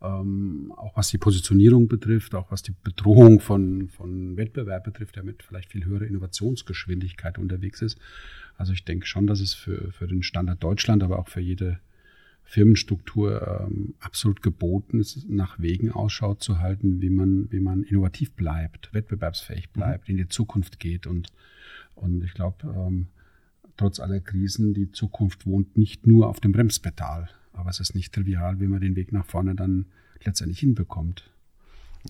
auch was die Positionierung betrifft, auch was die Bedrohung von Wettbewerb betrifft, der mit vielleicht viel höherer Innovationsgeschwindigkeit unterwegs ist. Also ich denke schon, dass es für den Standard Deutschland, aber auch für jede Firmenstruktur absolut geboten ist, nach Wegen Ausschau zu halten, wie man innovativ bleibt, wettbewerbsfähig bleibt, in die Zukunft geht. Und ich glaube, trotz aller Krisen, die Zukunft wohnt nicht nur auf dem Bremspedal. Aber es ist nicht trivial, wie man den Weg nach vorne dann letztendlich hinbekommt.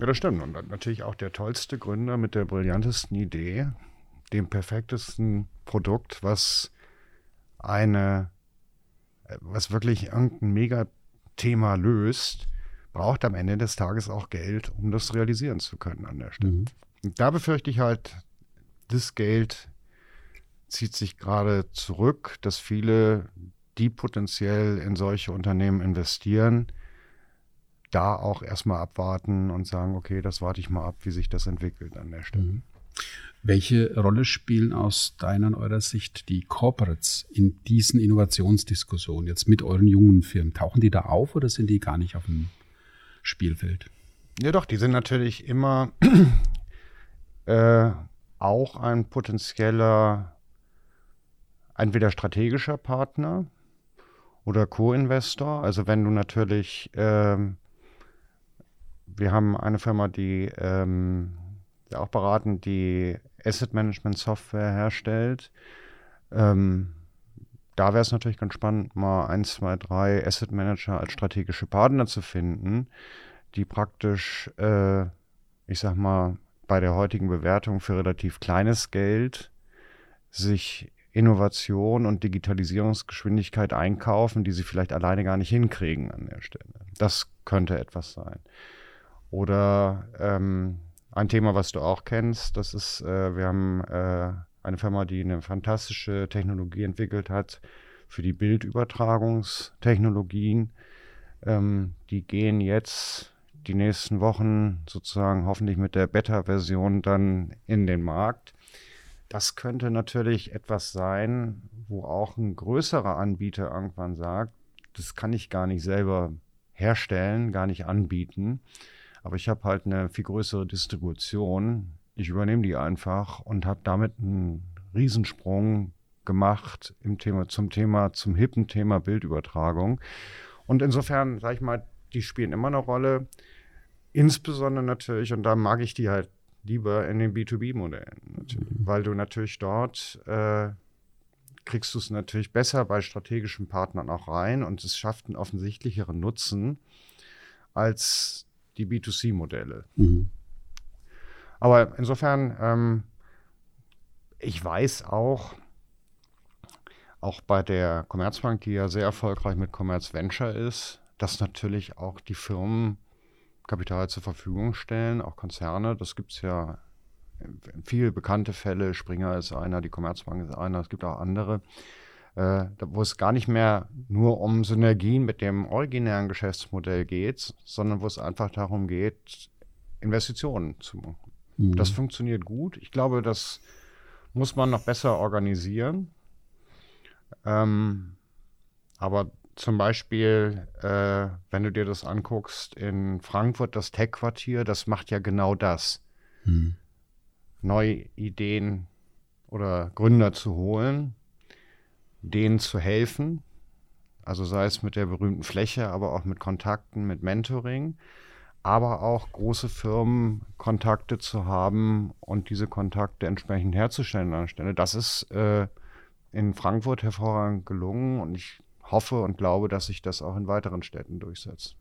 Ja, das stimmt. Und natürlich auch der tollste Gründer mit der brillantesten Idee, dem perfektesten Produkt, was wirklich irgendein Megathema löst, braucht am Ende des Tages auch Geld, um das realisieren zu können an der Stelle. Mhm. Und da befürchte ich halt, das Geld zieht sich gerade zurück, dass viele, die potenziell in solche Unternehmen investieren, da auch erstmal abwarten und sagen, okay, das warte ich mal ab, wie sich das entwickelt an der Stelle. Mhm. Welche Rolle spielen aus deiner und eurer Sicht die Corporates in diesen Innovationsdiskussionen jetzt mit euren jungen Firmen? Tauchen die da auf oder sind die gar nicht auf dem Spielfeld? Ja doch, die sind natürlich immer auch ein potenzieller, entweder strategischer Partner oder Co-Investor. Also wenn du natürlich, wir haben eine Firma, die auch beraten, die Asset-Management-Software herstellt. Da wäre es natürlich ganz spannend, mal 1, 2, 3 Asset-Manager als strategische Partner zu finden, die praktisch, ich sag mal, bei der heutigen Bewertung für relativ kleines Geld sich Innovation und Digitalisierungsgeschwindigkeit einkaufen, die sie vielleicht alleine gar nicht hinkriegen an der Stelle. Das könnte etwas sein. Oder ein Thema, was du auch kennst, das ist, wir haben eine Firma, die eine fantastische Technologie entwickelt hat für die Bildübertragungstechnologien. Die gehen jetzt die nächsten Wochen sozusagen hoffentlich mit der Beta-Version dann in den Markt. Das könnte natürlich etwas sein, wo auch ein größerer Anbieter irgendwann sagt, das kann ich gar nicht selber herstellen, gar nicht anbieten. Aber ich habe halt eine viel größere Distribution. Ich übernehme die einfach und habe damit einen Riesensprung gemacht zum hippen Thema Bildübertragung. Und insofern, sage ich mal, die spielen immer eine Rolle. Insbesondere natürlich, und da mag ich die halt lieber in den B2B-Modellen natürlich, weil du natürlich dort kriegst du es natürlich besser bei strategischen Partnern auch rein und es schafft einen offensichtlicheren Nutzen als die B2C-Modelle. Mhm. Aber insofern, ich weiß auch bei der Commerzbank, die ja sehr erfolgreich mit Commerz Venture ist, dass natürlich auch die Firmen Kapital zur Verfügung stellen, auch Konzerne. Das gibt es ja viele bekannte Fälle. Springer ist einer, die Commerzbank ist einer, es gibt auch andere, wo es gar nicht mehr nur um Synergien mit dem originären Geschäftsmodell geht, sondern wo es einfach darum geht, Investitionen zu machen. Mhm. Das funktioniert gut. Ich glaube, das muss man noch besser organisieren. Aber zum Beispiel, wenn du dir das anguckst, in Frankfurt, das Tech-Quartier, das macht ja genau das. Hm. Neue Ideen oder Gründer zu holen, denen zu helfen, also sei es mit der berühmten Fläche, aber auch mit Kontakten, mit Mentoring, aber auch große Firmen Kontakte zu haben und diese Kontakte entsprechend herzustellen an der Stelle. Das ist in Frankfurt hervorragend gelungen und ich hoffe und glaube, dass sich das auch in weiteren Städten durchsetzt.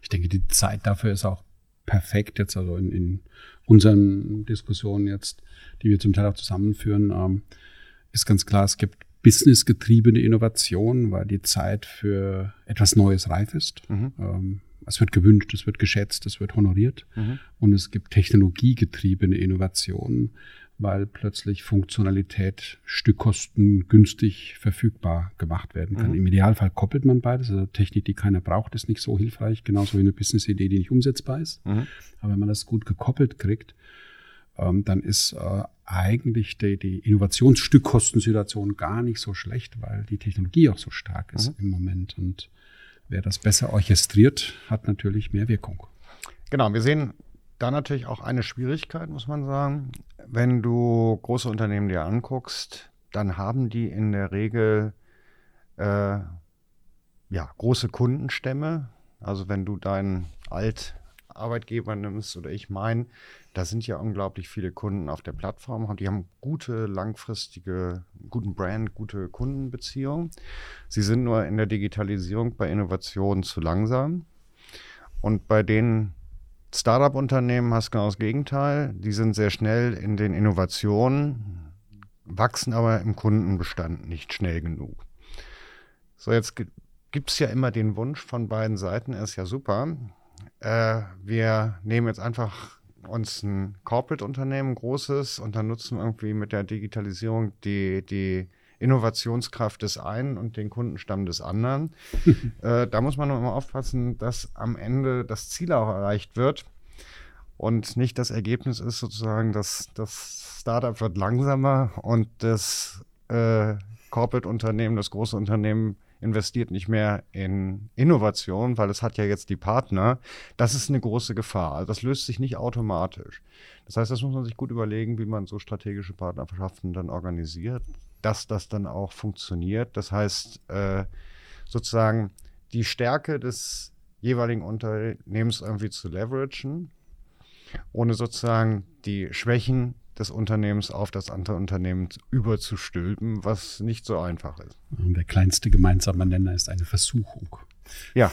Ich denke, die Zeit dafür ist auch perfekt jetzt, also in unseren Diskussionen jetzt, die wir zum Teil auch zusammenführen, ist ganz klar, es gibt businessgetriebene Innovation, weil die Zeit für etwas Neues reif ist. Mhm. Es wird gewünscht, es wird geschätzt, es wird honoriert. Mhm. Und es gibt technologiegetriebene Innovationen, weil plötzlich Funktionalität stückkostengünstig verfügbar gemacht werden kann. Mhm. Im Idealfall koppelt man beides. Also Technik, die keiner braucht, ist nicht so hilfreich, genauso wie eine Business-Idee, die nicht umsetzbar ist. Mhm. Aber wenn man das gut gekoppelt kriegt, dann ist eigentlich die Innovationsstückkostensituation gar nicht so schlecht, weil die Technologie auch so stark ist im Moment. Und wer das besser orchestriert, hat natürlich mehr Wirkung. Genau, wir sehen da natürlich auch eine Schwierigkeit, muss man sagen. Wenn du große Unternehmen dir anguckst, dann haben die in der Regel große Kundenstämme. Also wenn du deinen Altarbeitgeber nimmst oder ich meine, da sind ja unglaublich viele Kunden auf der Plattform. Und die haben gute, langfristige, guten Brand, gute Kundenbeziehungen. Sie sind nur in der Digitalisierung bei Innovationen zu langsam. Und bei denen Startup-Unternehmen hast genau das Gegenteil. Die sind sehr schnell in den Innovationen, wachsen aber im Kundenbestand nicht schnell genug. So, jetzt gibt es ja immer den Wunsch von beiden Seiten, ist ja super. Wir nehmen jetzt einfach uns ein Corporate-Unternehmen, großes, und dann nutzen irgendwie mit der Digitalisierung die Innovationskraft des einen und den Kundenstamm des anderen. Da muss man immer aufpassen, dass am Ende das Ziel auch erreicht wird und nicht das Ergebnis ist sozusagen, dass das Startup wird langsamer und das Corporate-Unternehmen, das große Unternehmen investiert nicht mehr in Innovation, weil es hat ja jetzt die Partner. Das ist eine große Gefahr. Also das löst sich nicht automatisch. Das heißt, das muss man sich gut überlegen, wie man so strategische Partnerschaften dann organisiert, dass das dann auch funktioniert. Das heißt, sozusagen die Stärke des jeweiligen Unternehmens irgendwie zu leveragen, ohne sozusagen die Schwächen des Unternehmens auf das andere Unternehmen überzustülpen, was nicht so einfach ist. Der kleinste gemeinsame Nenner ist eine Versuchung. Ja.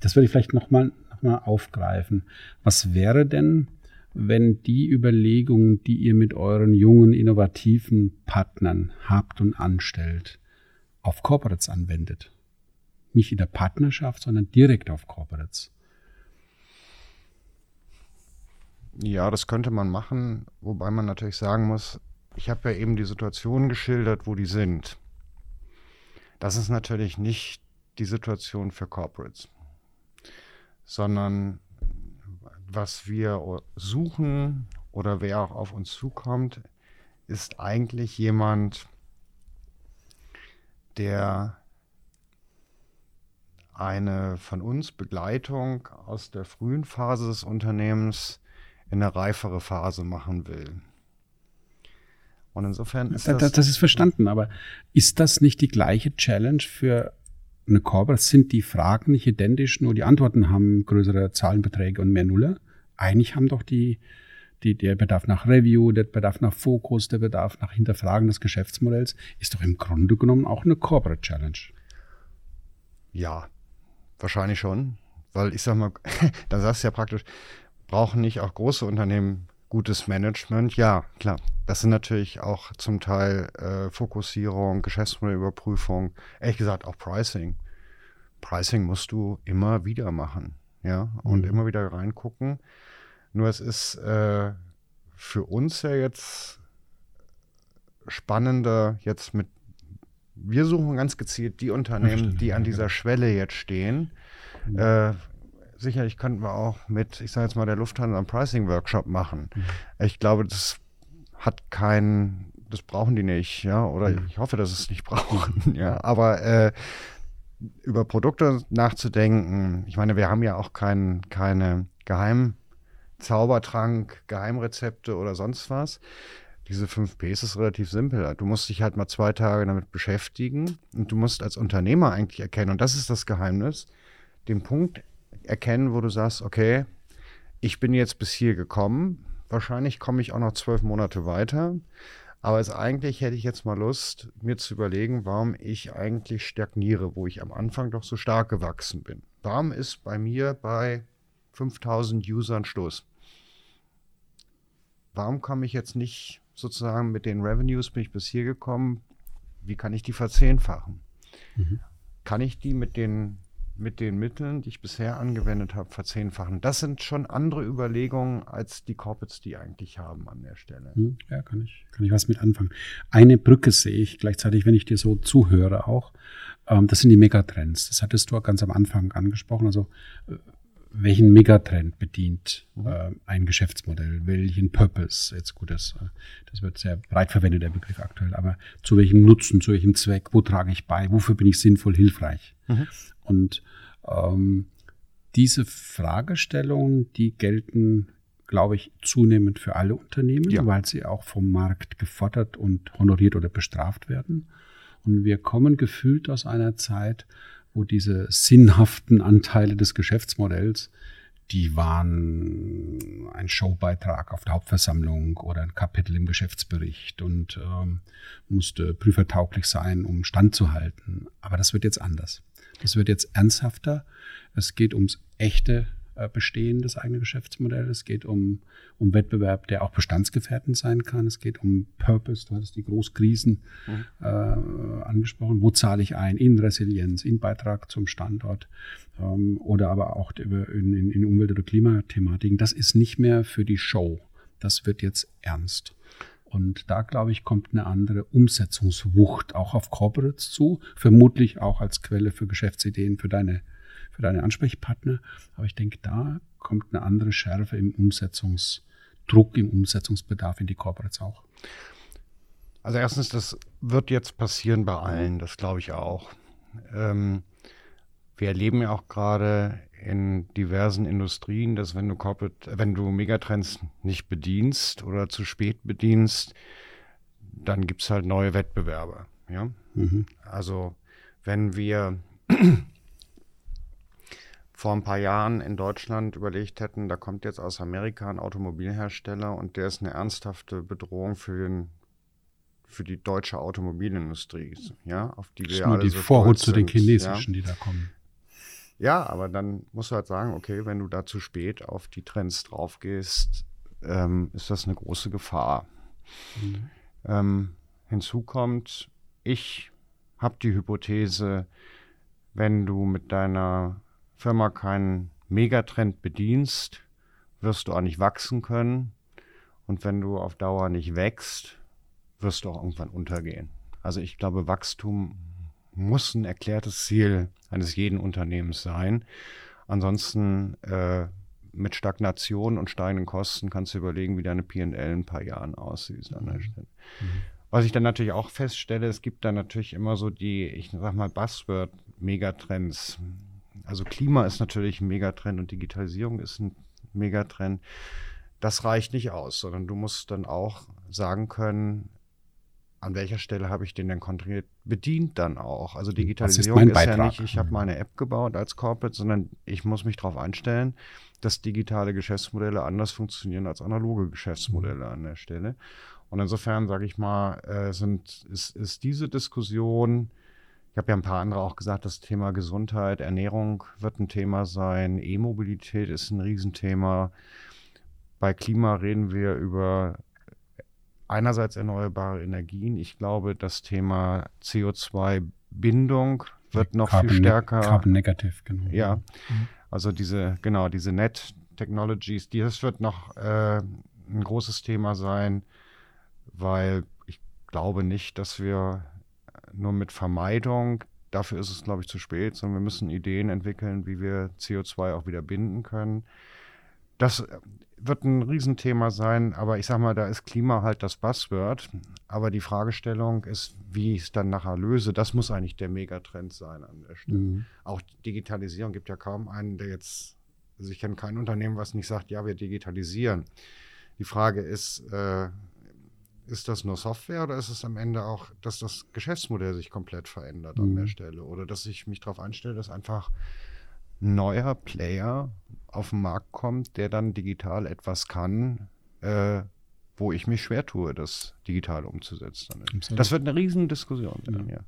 Das würde ich vielleicht noch mal aufgreifen. Was wäre denn, wenn die Überlegungen, die ihr mit euren jungen, innovativen Partnern habt und anstellt, auf Corporates anwendet? Nicht in der Partnerschaft, sondern direkt auf Corporates. Ja, das könnte man machen, wobei man natürlich sagen muss, ich habe ja eben die Situation geschildert, wo die sind. Das ist natürlich nicht die Situation für Corporates, sondern was wir suchen oder wer auch auf uns zukommt, ist eigentlich jemand, der eine von uns Begleitung aus der frühen Phase des Unternehmens in eine reifere Phase machen will. Und insofern ist das... Das ist verstanden, aber ist das nicht die gleiche Challenge für eine Corporate? Sind die Fragen nicht identisch, nur die Antworten haben größere Zahlenbeträge und mehr Nuller? Eigentlich haben doch der Bedarf nach Review, der Bedarf nach Fokus, der Bedarf nach Hinterfragen des Geschäftsmodells, ist doch im Grunde genommen auch eine Corporate Challenge. Ja, wahrscheinlich schon, weil ich sag mal, da sagst du ja praktisch... Brauchen nicht auch große Unternehmen gutes Management? Ja, klar. Das sind natürlich auch zum Teil Fokussierung, Geschäftsmodellüberprüfung, ehrlich gesagt auch Pricing. Pricing musst du immer wieder machen, ja, und immer wieder reingucken. Nur es ist für uns ja jetzt spannender, wir suchen ganz gezielt die Unternehmen, die an dieser Schwelle jetzt stehen. Sicherlich könnten wir auch mit, ich sage jetzt mal, der Lufthansa einen Pricing-Workshop machen. Mhm. Ich glaube, das brauchen die nicht, ja, oder ich hoffe, dass es nicht brauchen, ja. Aber über Produkte nachzudenken, ich meine, wir haben ja auch keine Geheimzaubertrank, Geheimrezepte oder sonst was. Diese 5 Ps ist relativ simpel. Du musst dich halt mal 2 Tage damit beschäftigen und du musst als Unternehmer eigentlich erkennen, und das ist das Geheimnis, den Punkt erkennen, wo du sagst, okay, ich bin jetzt bis hier gekommen, wahrscheinlich komme ich auch noch 12 Monate weiter, aber eigentlich hätte ich jetzt mal Lust, mir zu überlegen, warum ich eigentlich stagniere, wo ich am Anfang doch so stark gewachsen bin. Warum ist bei mir bei 5000 Usern Schluss? Warum komme ich jetzt nicht sozusagen mit den Revenues, bin ich bis hier gekommen, wie kann ich die verzehnfachen? Mhm. Kann ich die mit den Mitteln, die ich bisher angewendet habe, verzehnfachen. Das sind schon andere Überlegungen als die Corporates, die eigentlich haben an der Stelle. Ja, kann ich was mit anfangen. Eine Brücke sehe ich gleichzeitig, wenn ich dir so zuhöre auch. Das sind die Megatrends. Das hattest du auch ganz am Anfang angesprochen. Also welchen Megatrend bedient ein Geschäftsmodell? Welchen Purpose? Jetzt gut, das wird sehr breit verwendet, der Begriff aktuell. Aber zu welchem Nutzen, zu welchem Zweck? Wo trage ich bei? Wofür bin ich sinnvoll, hilfreich? Mhm. Und diese Fragestellungen, die gelten, glaube ich, zunehmend für alle Unternehmen, ja, weil sie auch vom Markt gefordert und honoriert oder bestraft werden. Und wir kommen gefühlt aus einer Zeit, wo diese sinnhaften Anteile des Geschäftsmodells, die waren ein Showbeitrag auf der Hauptversammlung oder ein Kapitel im Geschäftsbericht und musste prüfertauglich sein, um standzuhalten. Aber das wird jetzt anders. Das wird jetzt ernsthafter. Es geht ums echte Bestehen des eigenen Geschäftsmodells. Es geht um Wettbewerb, der auch bestandsgefährdend sein kann. Es geht um Purpose. Du hattest die Großkrisen angesprochen. Wo zahle ich ein? In Resilienz, in Beitrag zum Standort oder aber auch in Umwelt- oder Klimathematiken. Das ist nicht mehr für die Show. Das wird jetzt ernst. Und da, glaube ich, kommt eine andere Umsetzungswucht auch auf Corporates zu, vermutlich auch als Quelle für Geschäftsideen für deine Ansprechpartner. Aber ich denke, da kommt eine andere Schärfe im Umsetzungsdruck, im Umsetzungsbedarf in die Corporates auch. Also erstens, das wird jetzt passieren bei allen, das glaube ich auch. Wir erleben ja auch gerade in diversen Industrien, dass wenn du Megatrends nicht bedienst oder zu spät bedienst, dann gibt es halt neue Wettbewerber. Ja? Mhm. Also wenn wir vor ein paar Jahren in Deutschland überlegt hätten, da kommt jetzt aus Amerika ein Automobilhersteller und der ist eine ernsthafte Bedrohung für die deutsche Automobilindustrie. Ja? Auf die wir alle so stolz sind. Das ist nur die Vorhut zu den chinesischen, ja? Die da kommen. Ja, aber dann musst du halt sagen, okay, wenn du da zu spät auf die Trends drauf gehst, ist das eine große Gefahr. Mhm. Hinzu kommt, ich habe die Hypothese, wenn du mit deiner Firma keinen Megatrend bedienst, wirst du auch nicht wachsen können. Und wenn du auf Dauer nicht wächst, wirst du auch irgendwann untergehen. Also ich glaube, Wachstum muss ein erklärtes Ziel eines jeden Unternehmens sein. Ansonsten mit Stagnation und steigenden Kosten kannst du überlegen, wie deine P&L in ein paar Jahren aussieht an der Stelle. Mhm. Was ich dann natürlich auch feststelle, es gibt dann natürlich immer so die, ich sag mal, Buzzword-Megatrends. Also Klima ist natürlich ein Megatrend und Digitalisierung ist ein Megatrend. Das reicht nicht aus, sondern du musst dann auch sagen können, an welcher Stelle habe ich den denn konkret bedient dann auch? Also Digitalisierung ist ja nicht, ich habe meine App gebaut als Corporate, sondern ich muss mich darauf einstellen, dass digitale Geschäftsmodelle anders funktionieren als analoge Geschäftsmodelle an der Stelle. Und insofern, sage ich mal, ist diese Diskussion, ich habe ja ein paar andere auch gesagt, das Thema Gesundheit, Ernährung wird ein Thema sein, E-Mobilität ist ein Riesenthema. Bei Klima reden wir über einerseits erneuerbare Energien. Ich glaube, das Thema CO2-Bindung wird noch viel stärker. Carbon negative, genau. Ja, also diese Net Technologies, das wird noch ein großes Thema sein, weil ich glaube nicht, dass wir nur mit Vermeidung, dafür ist es, glaube ich, zu spät, sondern wir müssen Ideen entwickeln, wie wir CO2 auch wieder binden können. Das wird ein Riesenthema sein, aber ich sag mal, da ist Klima halt das Buzzword. Aber die Fragestellung ist, wie ich es dann nachher löse, das muss eigentlich der Megatrend sein an der Stelle. Mhm. Auch Digitalisierung, gibt ja kaum einen, der jetzt, also ich kenne kein Unternehmen, was nicht sagt, ja, wir digitalisieren. Die Frage ist das nur Software oder ist es am Ende auch, dass das Geschäftsmodell sich komplett verändert an der Stelle? Oder dass ich mich darauf einstelle, dass einfach neuer Player auf den Markt kommt, der dann digital etwas kann, wo ich mich schwer tue, das digital umzusetzen. Absolut. Das wird eine Riesendiskussion werden, ja.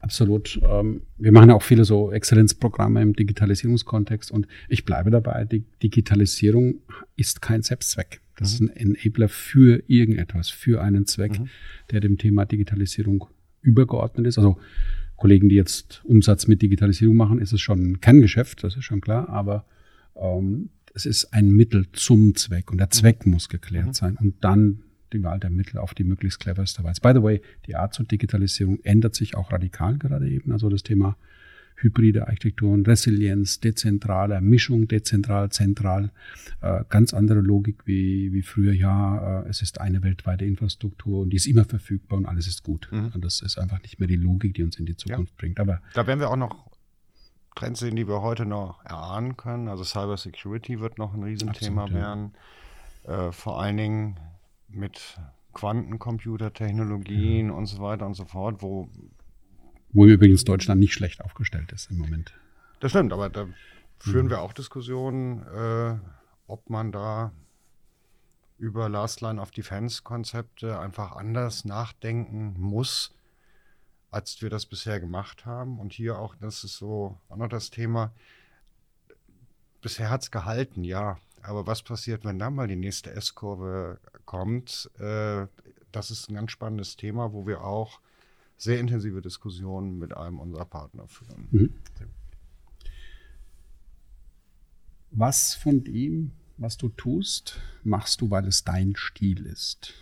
Absolut. Wir machen ja auch viele so Exzellenzprogramme im Digitalisierungskontext und ich bleibe dabei, die Digitalisierung ist kein Selbstzweck. Das ist ein Enabler für irgendetwas, für einen Zweck, der dem Thema Digitalisierung übergeordnet ist. Also Kollegen, die jetzt Umsatz mit Digitalisierung machen, ist es schon ein Kerngeschäft, das ist schon klar, aber es ist ein Mittel zum Zweck und der Zweck muss geklärt sein und dann die Wahl der Mittel auf die möglichst cleverste Weise. By the way, die Art zur Digitalisierung ändert sich auch radikal gerade eben, also das Thema hybride Architekturen, Resilienz, dezentrale Mischung, dezentral, zentral, ganz andere Logik wie früher, ja, es ist eine weltweite Infrastruktur und die ist immer verfügbar und alles ist gut. Und das ist einfach nicht mehr die Logik, die uns in die Zukunft bringt. Aber da werden wir auch noch Trends sehen, die wir heute noch erahnen können. Also Cybersecurity wird noch ein Riesenthema werden, vor allen Dingen mit Quantencomputertechnologien und so weiter und so fort, wo übrigens Deutschland nicht schlecht aufgestellt ist im Moment. Das stimmt, aber da führen wir auch Diskussionen, ob man da über Last-Line-of-Defense-Konzepte einfach anders nachdenken muss, als wir das bisher gemacht haben. Und hier auch, das ist so auch noch das Thema, bisher hat es gehalten, ja. Aber was passiert, wenn dann mal die nächste S-Kurve kommt? Das ist ein ganz spannendes Thema, wo wir auch sehr intensive Diskussionen mit einem unserer Partner führen. Mhm. Was von dem, was du tust, machst du, weil es dein Stil ist?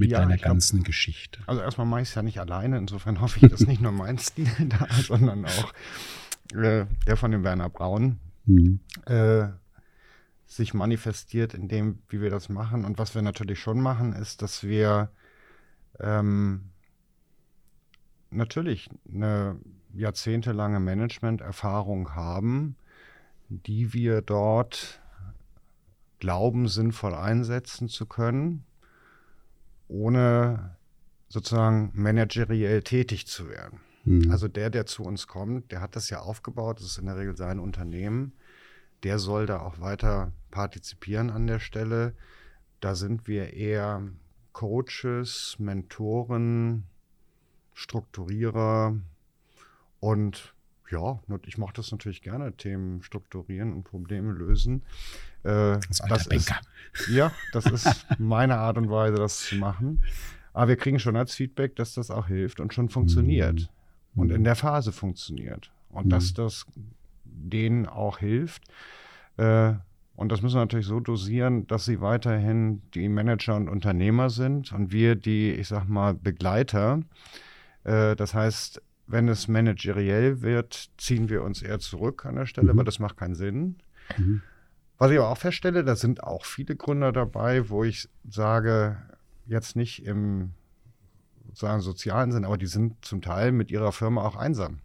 mit deiner ganzen Geschichte? Also erstmal mache ich es ja nicht alleine. Insofern hoffe ich, dass nicht nur mein Stil da, sondern auch der von dem Werner Braun sich manifestiert in dem, wie wir das machen. Und was wir natürlich schon machen, ist, dass wir natürlich eine jahrzehntelange Management-Erfahrung haben, die wir dort glauben, sinnvoll einsetzen zu können, ohne sozusagen manageriell tätig zu werden. Mhm. Also der zu uns kommt, der hat das ja aufgebaut, das ist in der Regel sein Unternehmen, der soll da auch weiter partizipieren an der Stelle. Da sind wir eher Coaches, Mentoren, Strukturierer und ja, ich mache das natürlich gerne, Themen strukturieren und Probleme lösen. Das ist meine Art und Weise, das zu machen. Aber wir kriegen schon als Feedback, dass das auch hilft und schon funktioniert und in der Phase funktioniert. Und dass das denen auch hilft. Und das müssen wir natürlich so dosieren, dass sie weiterhin die Manager und Unternehmer sind und wir die, ich sag mal, Begleiter. Das heißt, wenn es manageriell wird, ziehen wir uns eher zurück an der Stelle, weil das macht keinen Sinn. Mhm. Was ich aber auch feststelle, da sind auch viele Gründer dabei, wo ich sage, jetzt nicht im sozialen Sinn, aber die sind zum Teil mit ihrer Firma auch einsam.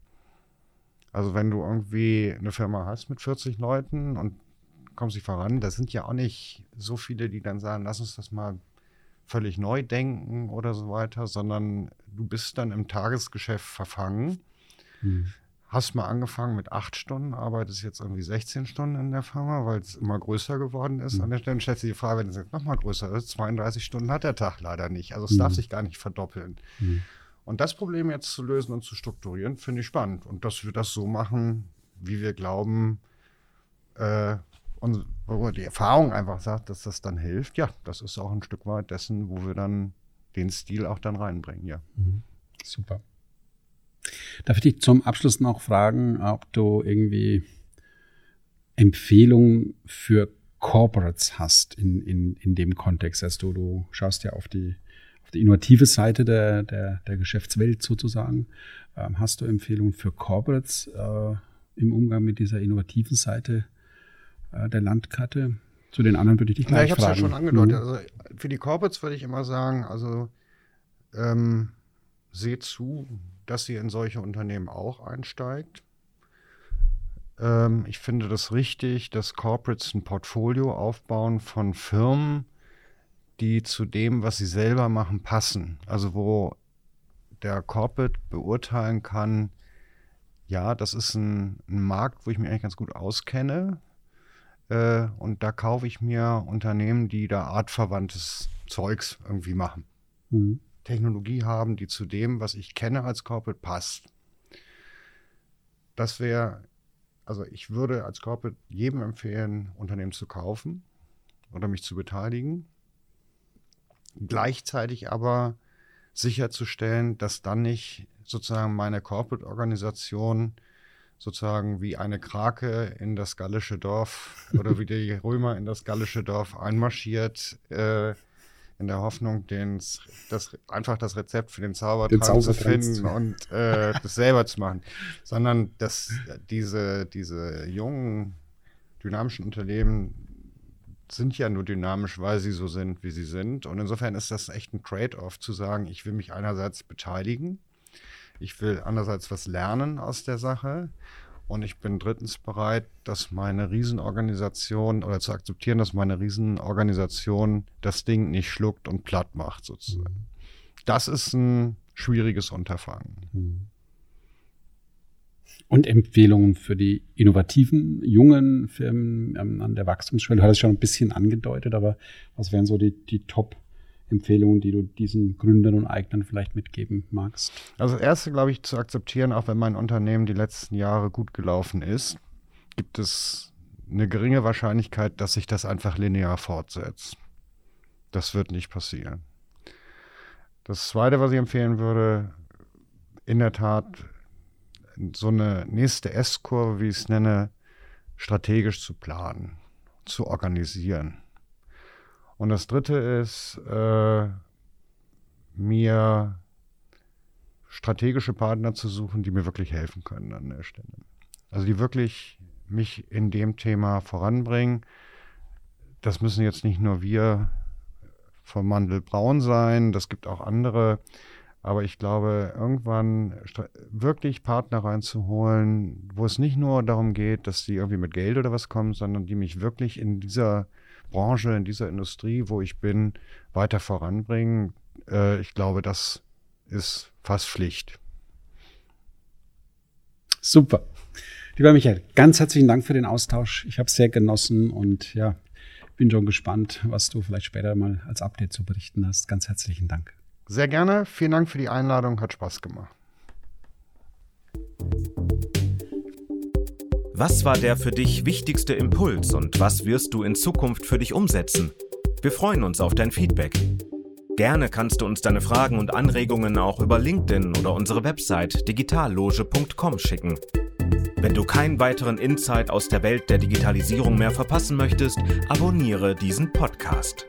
Also wenn du irgendwie eine Firma hast mit 40 Leuten und kommst nicht voran, da sind ja auch nicht so viele, die dann sagen, lass uns das mal völlig neu denken oder so weiter, sondern du bist dann im Tagesgeschäft verfangen, hast mal angefangen mit 8 Stunden, arbeitest jetzt irgendwie 16 Stunden in der Firma, weil es immer größer geworden ist. An der Stelle stellst du die Frage, wenn es jetzt nochmal größer ist, 32 Stunden hat der Tag leider nicht, also es darf sich gar nicht verdoppeln. Und das Problem jetzt zu lösen und zu strukturieren, finde ich spannend. Und dass wir das so machen, wie wir glauben, und wo die Erfahrung einfach sagt, dass das dann hilft, ja, das ist auch ein Stück weit dessen, wo wir dann den Stil auch dann reinbringen, ja. Super. Darf ich dich zum Abschluss noch fragen, ob du irgendwie Empfehlungen für Corporates hast in dem Kontext? Also du schaust ja auf die innovative Seite der Geschäftswelt sozusagen. Hast du Empfehlungen für Corporates im Umgang mit dieser innovativen Seite der Landkarte? Zu den anderen würde ich dich gleich fragen. Ich habe es ja schon angedeutet. Also für die Corporates würde ich immer sagen, also seht zu, dass ihr in solche Unternehmen auch einsteigt. Ich finde das richtig, dass Corporates ein Portfolio aufbauen von Firmen, die zu dem, was sie selber machen, passen. Also wo der Corporate beurteilen kann, ja, das ist ein Markt, wo ich mich eigentlich ganz gut auskenne. Und da kaufe ich mir Unternehmen, die da artverwandtes Zeugs irgendwie machen. Technologie haben, die zu dem, was ich kenne als Corporate, passt. Das wäre, also ich würde als Corporate jedem empfehlen, Unternehmen zu kaufen oder mich zu beteiligen. Gleichzeitig aber sicherzustellen, dass dann nicht sozusagen meine Corporate-Organisation sozusagen wie eine Krake in das gallische Dorf oder wie die Römer in das gallische Dorf einmarschiert, in der Hoffnung, einfach das Rezept für den Zaubertrank zu finden und das selber zu machen. Sondern dass diese jungen, dynamischen Unternehmen sind ja nur dynamisch, weil sie so sind, wie sie sind. Und insofern ist das echt ein Trade-off, zu sagen, ich will mich einerseits beteiligen, ich will andererseits was lernen aus der Sache und ich bin drittens bereit, dass meine Riesenorganisation oder zu akzeptieren, dass meine Riesenorganisation das Ding nicht schluckt und platt macht sozusagen. Das ist ein schwieriges Unterfangen. Und Empfehlungen für die innovativen, jungen Firmen an der Wachstumsschwelle, du hattest schon ein bisschen angedeutet, aber was wären so die Top Empfehlungen, die du diesen Gründern und Eignern vielleicht mitgeben magst? Also das Erste, glaube ich, zu akzeptieren, auch wenn mein Unternehmen die letzten Jahre gut gelaufen ist, gibt es eine geringe Wahrscheinlichkeit, dass sich das einfach linear fortsetzt. Das wird nicht passieren. Das Zweite, was ich empfehlen würde, in der Tat so eine nächste S-Kurve, wie ich es nenne, strategisch zu planen, zu organisieren. Und das Dritte ist, mir strategische Partner zu suchen, die mir wirklich helfen können an der Stelle. Also die wirklich mich in dem Thema voranbringen. Das müssen jetzt nicht nur wir von Mandel-Braun sein, das gibt auch andere. Aber ich glaube, irgendwann wirklich Partner reinzuholen, wo es nicht nur darum geht, dass die irgendwie mit Geld oder was kommen, sondern die mich wirklich in dieser Branche, in dieser Industrie, wo ich bin, weiter voranbringen. Ich glaube, das ist fast Pflicht. Super. Lieber Michael, ganz herzlichen Dank für den Austausch. Ich habe es sehr genossen und ja, bin schon gespannt, was du vielleicht später mal als Update zu berichten hast. Ganz herzlichen Dank. Sehr gerne. Vielen Dank für die Einladung. Hat Spaß gemacht. Was war der für dich wichtigste Impuls und was wirst du in Zukunft für dich umsetzen? Wir freuen uns auf dein Feedback. Gerne kannst du uns deine Fragen und Anregungen auch über LinkedIn oder unsere Website digitalloge.com schicken. Wenn du keinen weiteren Insight aus der Welt der Digitalisierung mehr verpassen möchtest, abonniere diesen Podcast.